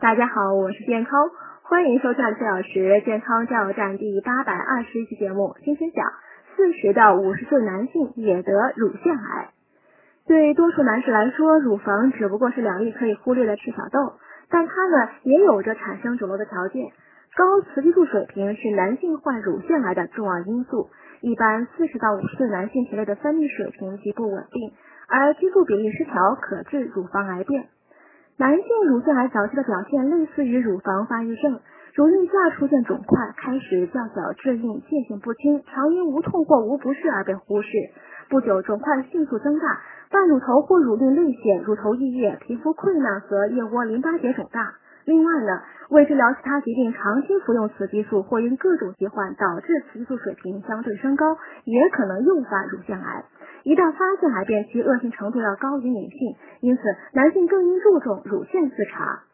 大家好，我是健康，欢迎收看4小时健康加油站第821期节目。今天讲40到50岁男性也得乳腺癌。对多数男士来说，乳房只不过是两粒可以忽略的赤小豆，但它们也有着产生肿瘤的条件。高雌激素水平是男性患乳腺癌的重要因素，一般40到50岁男性体内的分泌水平极不稳定，而激素比例失调可致乳房癌变。男性乳腺癌早期的表现类似于乳房发育症，乳晕下出现肿块，开始较小致硬，界限不清，常因无痛或无不适而被忽视。不久肿块迅速增大，伴乳头或乳晕泪血、乳头溢液、皮肤溃烂和腋窝淋巴结肿大。另外呢，为治疗其他疾病长期服用雌激素或因各种疾患导致雌激素水平相对升高，也可能诱发乳腺癌。一旦发现癌变，其恶性程度要高于女性，因此男性更应注重乳腺自查。